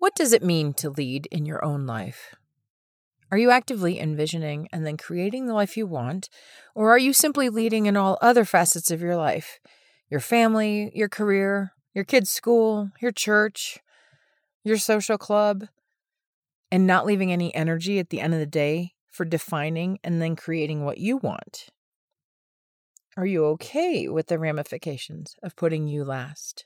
What does it mean to lead in your own life? Are you actively envisioning and then creating the life you want, or are you simply leading in all other facets of your life? Your family, your career, your kids' school, your church, your social club, and not leaving any energy at the end of the day for defining and then creating what you want? Are you okay with the ramifications of putting you last?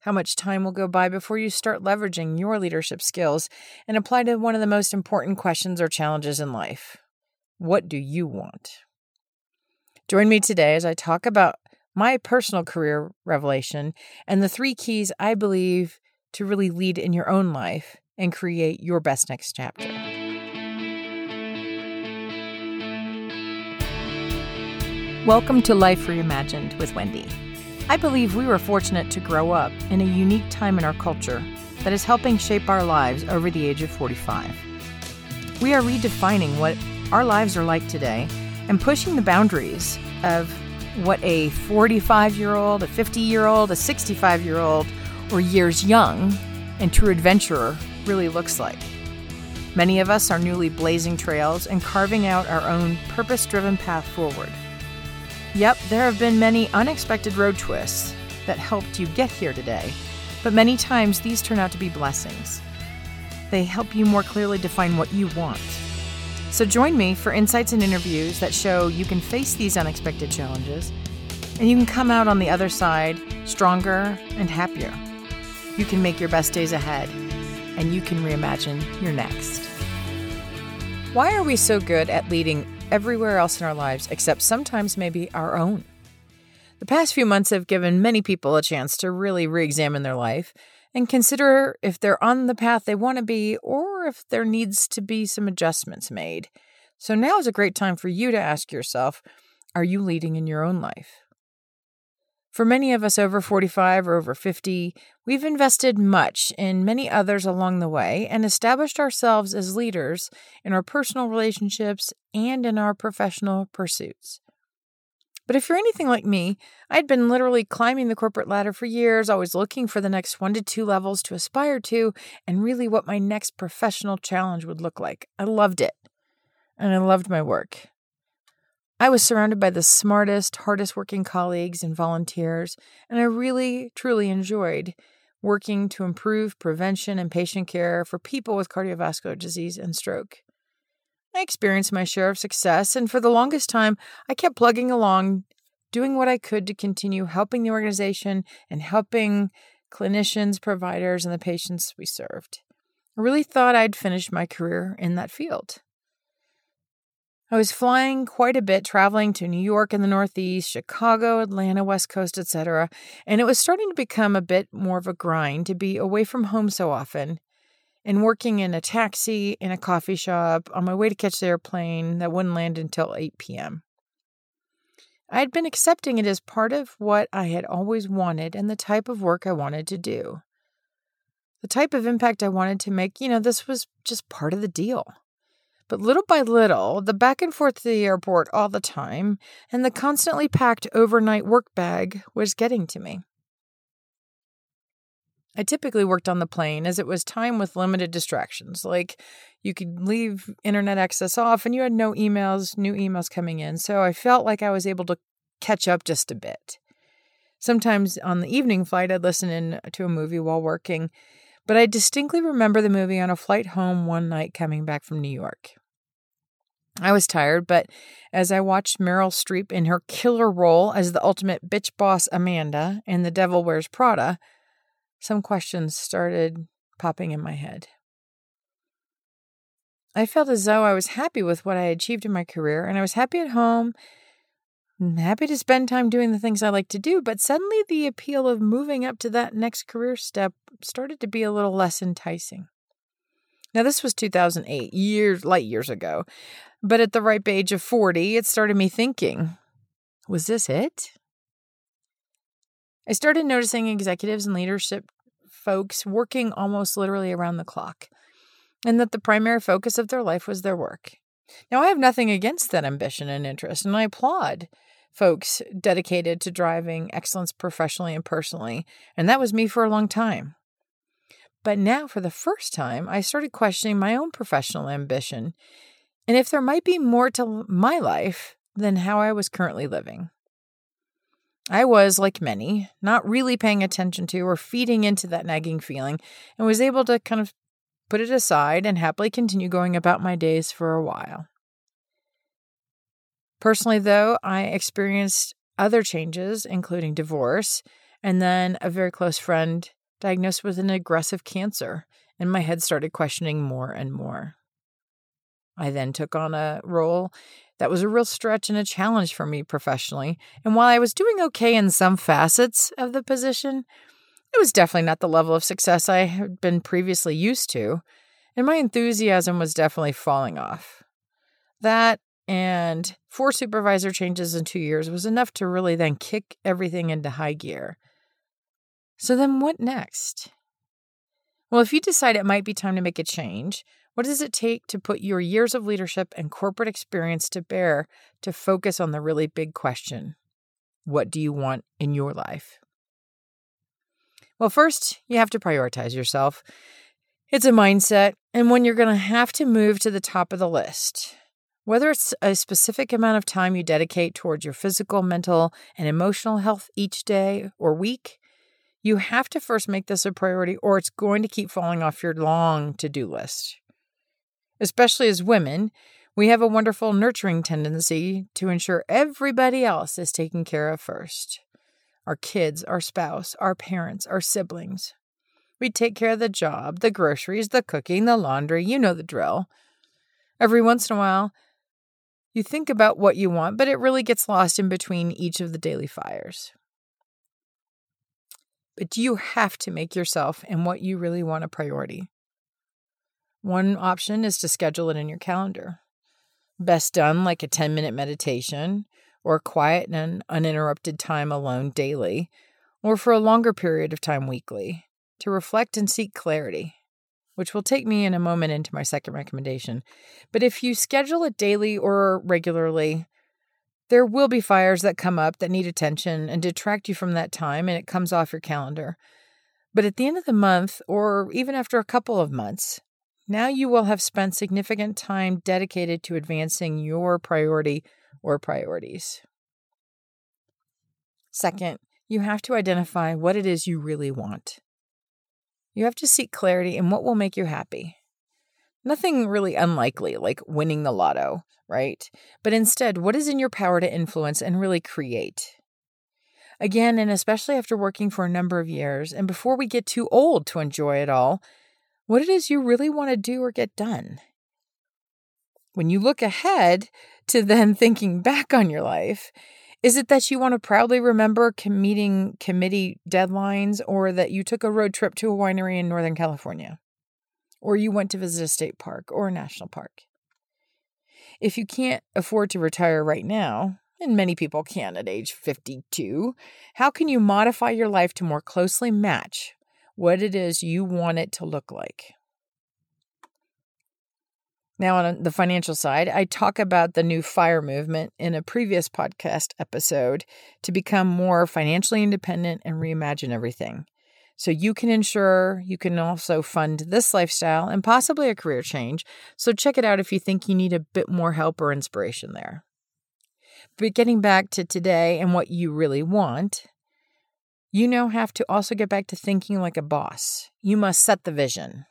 How much time will go by before you start leveraging your leadership skills and apply to one of the most important questions or challenges in life? What do you want? Join me today as I talk about my personal career revelation and the three keys I believe to really lead in your own life and create your best next chapter. Welcome to Life Reimagined with Wendy. I believe we were fortunate to grow up in a unique time in our culture that is helping shape our lives over the age of 45. We are redefining what our lives are like today and pushing the boundaries of what a 45-year-old, a 50-year-old, a 65-year-old, or years young and true adventurer really looks like. Many of us are newly blazing trails and carving out our own purpose-driven path forward. Yep, there have been many unexpected road twists that helped you get here today, but many times these turn out to be blessings. They help you more clearly define what you want. So join me for insights and interviews that show you can face these unexpected challenges, and you can come out on the other side stronger and happier. You can make your best days ahead, and you can reimagine your next. Why are we so good at leading everywhere else in our lives, except sometimes maybe our own? The past few months have given many people a chance to really re-examine their life and consider if they're on the path they want to be or if there needs to be some adjustments made. So now is a great time for you to ask yourself, are you leading in your own life? For many of us over 45 or over 50, we've invested much in many others along the way and established ourselves as leaders in our personal relationships and in our professional pursuits. But if you're anything like me, I'd been literally climbing the corporate ladder for years, always looking for the next 1 to 2 levels to aspire to, and really what my next professional challenge would look like. I loved it, and I loved my work. I was surrounded by the smartest, hardest-working colleagues and volunteers, and I really, truly enjoyed working to improve prevention and patient care for people with cardiovascular disease and stroke. I experienced my share of success, and for the longest time, I kept plugging along, doing what I could to continue helping the organization and helping clinicians, providers, and the patients we served. I really thought I'd finished my career in that field. I was flying quite a bit, traveling to New York and the Northeast, Chicago, Atlanta, West Coast, etc., and it was starting to become a bit more of a grind to be away from home so often and working in a taxi, in a coffee shop, on my way to catch the airplane that wouldn't land until 8 p.m. I had been accepting it as part of what I had always wanted and the type of work I wanted to do. The type of impact I wanted to make, this was just part of the deal. But little by little, the back and forth to the airport all the time and the constantly packed overnight work bag was getting to me. I typically worked on the plane as it was time with limited distractions. Like, you could leave internet access off and you had no emails, new emails coming in. So I felt like I was able to catch up just a bit. Sometimes on the evening flight, I'd listen in to a movie while working. But I distinctly remember the movie on a flight home one night coming back from New York. I was tired, but as I watched Meryl Streep in her killer role as the ultimate bitch boss Amanda in The Devil Wears Prada, some questions started popping in my head. I felt as though I was happy with what I achieved in my career, and I was happy at home. I'm happy to spend time doing the things I like to do, but suddenly the appeal of moving up to that next career step started to be a little less enticing. Now, this was 2008, light years ago, but at the ripe age of 40, it started me thinking, was this it? I started noticing executives and leadership folks working almost literally around the clock, and that the primary focus of their life was their work. Now, I have nothing against that ambition and interest, and I applaud folks dedicated to driving excellence professionally and personally, and that was me for a long time. But now, for the first time, I started questioning my own professional ambition and if there might be more to my life than how I was currently living. I was, like many, not really paying attention to or feeding into that nagging feeling and was able to kind of put it aside and happily continue going about my days for a while. Personally, though, I experienced other changes, including divorce, and then a very close friend diagnosed with an aggressive cancer, and my head started questioning more and more. I then took on a role that was a real stretch and a challenge for me professionally, and while I was doing okay in some facets of the position, it was definitely not the level of success I had been previously used to, and my enthusiasm was definitely falling off. That and 4 supervisor changes in 2 years was enough to really then kick everything into high gear. So then what next? Well, if you decide it might be time to make a change, what does it take to put your years of leadership and corporate experience to bear to focus on the really big question? What do you want in your life? Well, first, you have to prioritize yourself. It's a mindset, and one you're going to have to move to the top of the list. Whether it's a specific amount of time you dedicate towards your physical, mental, and emotional health each day or week, you have to first make this a priority or it's going to keep falling off your long to-do list. Especially as women, we have a wonderful nurturing tendency to ensure everybody else is taken care of first. Our kids, our spouse, our parents, our siblings. We take care of the job, the groceries, the cooking, the laundry, you know the drill. Every once in a while, you think about what you want, but it really gets lost in between each of the daily fires. But you have to make yourself and what you really want a priority. One option is to schedule it in your calendar. Best done like a 10-minute meditation or quiet and uninterrupted time alone daily or for a longer period of time weekly to reflect and seek clarity, which will take me in a moment into my second recommendation. But if you schedule it daily or regularly, there will be fires that come up that need attention and detract you from that time, and it comes off your calendar. But at the end of the month, or even after a couple of months, now you will have spent significant time dedicated to advancing your priority or priorities. Second, you have to identify what it is you really want. You have to seek clarity in what will make you happy. Nothing really unlikely, like winning the lotto, right? But instead, what is in your power to influence and really create? Again, and especially after working for a number of years, and before we get too old to enjoy it all, what it is you really want to do or get done. When you look ahead to then thinking back on your life, is it that you want to proudly remember meeting committee deadlines, or that you took a road trip to a winery in Northern California, or you went to visit a state park or a national park? If you can't afford to retire right now, and many people can at age 52, how can you modify your life to more closely match what it is you want it to look like? Now, on the financial side, I talk about the new FIRE movement in a previous podcast episode to become more financially independent and reimagine everything. So you can ensure you can also fund this lifestyle and possibly a career change. So check it out if you think you need a bit more help or inspiration there. But getting back to today and what you really want, you now have to also get back to thinking like a boss. You must set the vision.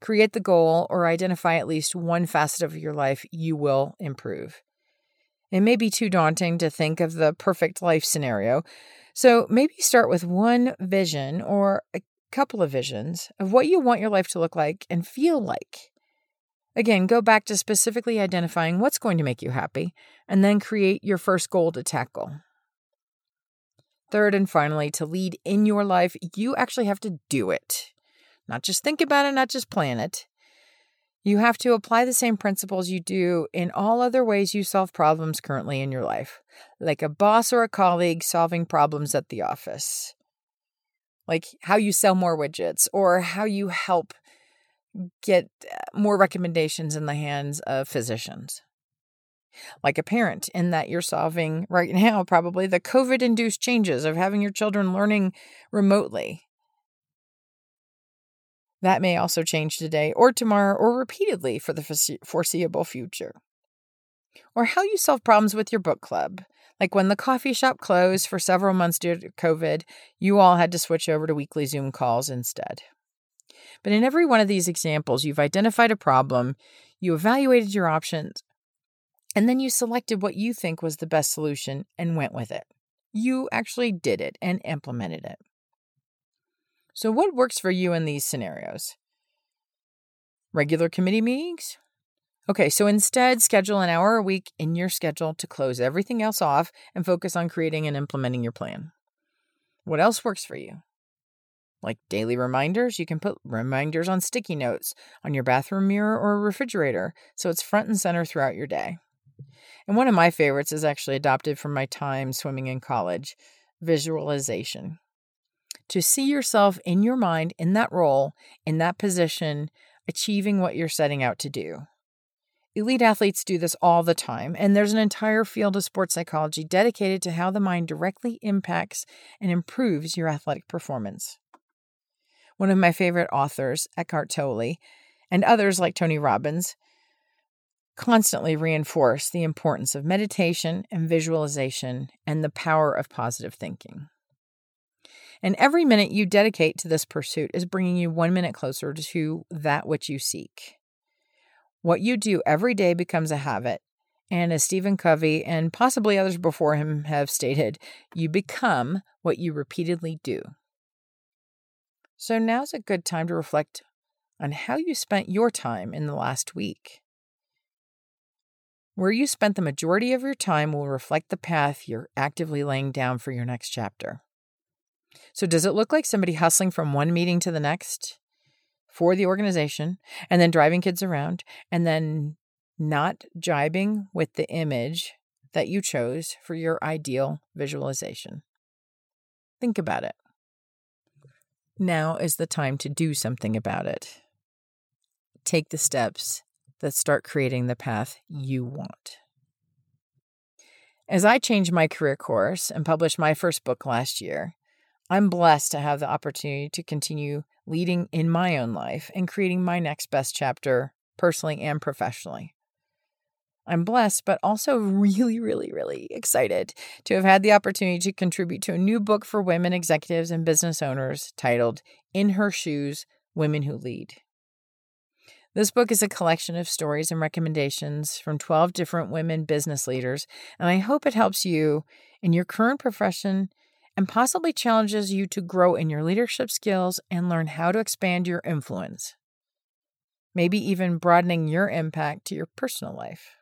Create the goal or identify at least one facet of your life you will improve. It may be too daunting to think of the perfect life scenario, so maybe start with one vision or a couple of visions of what you want your life to look like and feel like. Again, go back to specifically identifying what's going to make you happy and then create your first goal to tackle. Third and finally, to lead in your life, you actually have to do it. Not just think about it, not just plan it. You have to apply the same principles you do in all other ways you solve problems currently in your life, like a boss or a colleague solving problems at the office, like how you sell more widgets or how you help get more recommendations in the hands of physicians. Like a parent, in that you're solving right now probably the COVID-induced changes of having your children learning remotely. That may also change today or tomorrow or repeatedly for the foreseeable future. Or how you solve problems with your book club. Like when the coffee shop closed for several months due to COVID, you all had to switch over to weekly Zoom calls instead. But in every one of these examples, you've identified a problem, you evaluated your options, and then you selected what you think was the best solution and went with it. You actually did it and implemented it. So what works for you in these scenarios? Regular committee meetings? Okay, so instead, schedule an hour a week in your schedule to close everything else off and focus on creating and implementing your plan. What else works for you? Like daily reminders, you can put reminders on sticky notes, on your bathroom mirror or refrigerator, so it's front and center throughout your day. And one of my favorites is actually adopted from my time swimming in college, visualization. To see yourself in your mind, in that role, in that position, achieving what you're setting out to do. Elite athletes do this all the time, and there's an entire field of sports psychology dedicated to how the mind directly impacts and improves your athletic performance. One of my favorite authors, Eckhart Tolle, and others like Tony Robbins, constantly reinforce the importance of meditation and visualization and the power of positive thinking. And every minute you dedicate to this pursuit is bringing you 1 minute closer to that which you seek. What you do every day becomes a habit, and as Stephen Covey and possibly others before him have stated, you become what you repeatedly do. So now's a good time to reflect on how you spent your time in the last week. Where you spent the majority of your time will reflect the path you're actively laying down for your next chapter. So does it look like somebody hustling from one meeting to the next for the organization and then driving kids around and then not jibing with the image that you chose for your ideal visualization? Think about it. Now is the time to do something about it. Take the steps that start creating the path you want. As I changed my career course and published my first book last year, I'm blessed to have the opportunity to continue leading in my own life and creating my next best chapter personally and professionally. I'm blessed, but also really excited to have had the opportunity to contribute to a new book for women executives and business owners titled In Her Shoes: Women Who Lead. This book is a collection of stories and recommendations from 12 different women business leaders, and I hope it helps you in your current profession and possibly challenges you to grow in your leadership skills and learn how to expand your influence, maybe even broadening your impact to your personal life.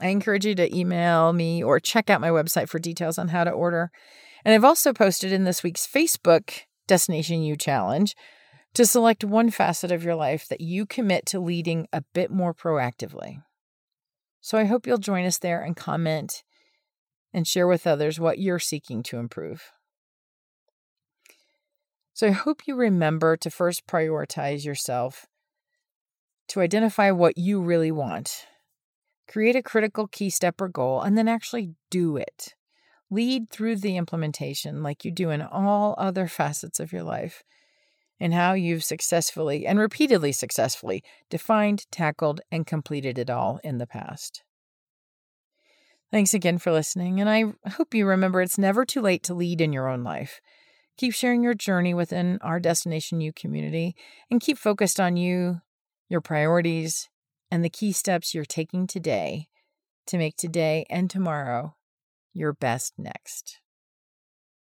I encourage you to email me or check out my website for details on how to order. And I've also posted in this week's Facebook Destination You Challenge to select one facet of your life that you commit to leading a bit more proactively. So I hope you'll join us there and comment and share with others what you're seeking to improve. So I hope you remember to first prioritize yourself, to identify what you really want. Create a critical key step or goal, and then actually do it. Lead through the implementation like you do in all other facets of your life and how you've successfully and repeatedly successfully defined, tackled, and completed it all in the past. Thanks again for listening, and I hope you remember it's never too late to lead in your own life. Keep sharing your journey within our Destination You community and keep focused on you, your priorities, and the key steps you're taking today to make today and tomorrow your best next.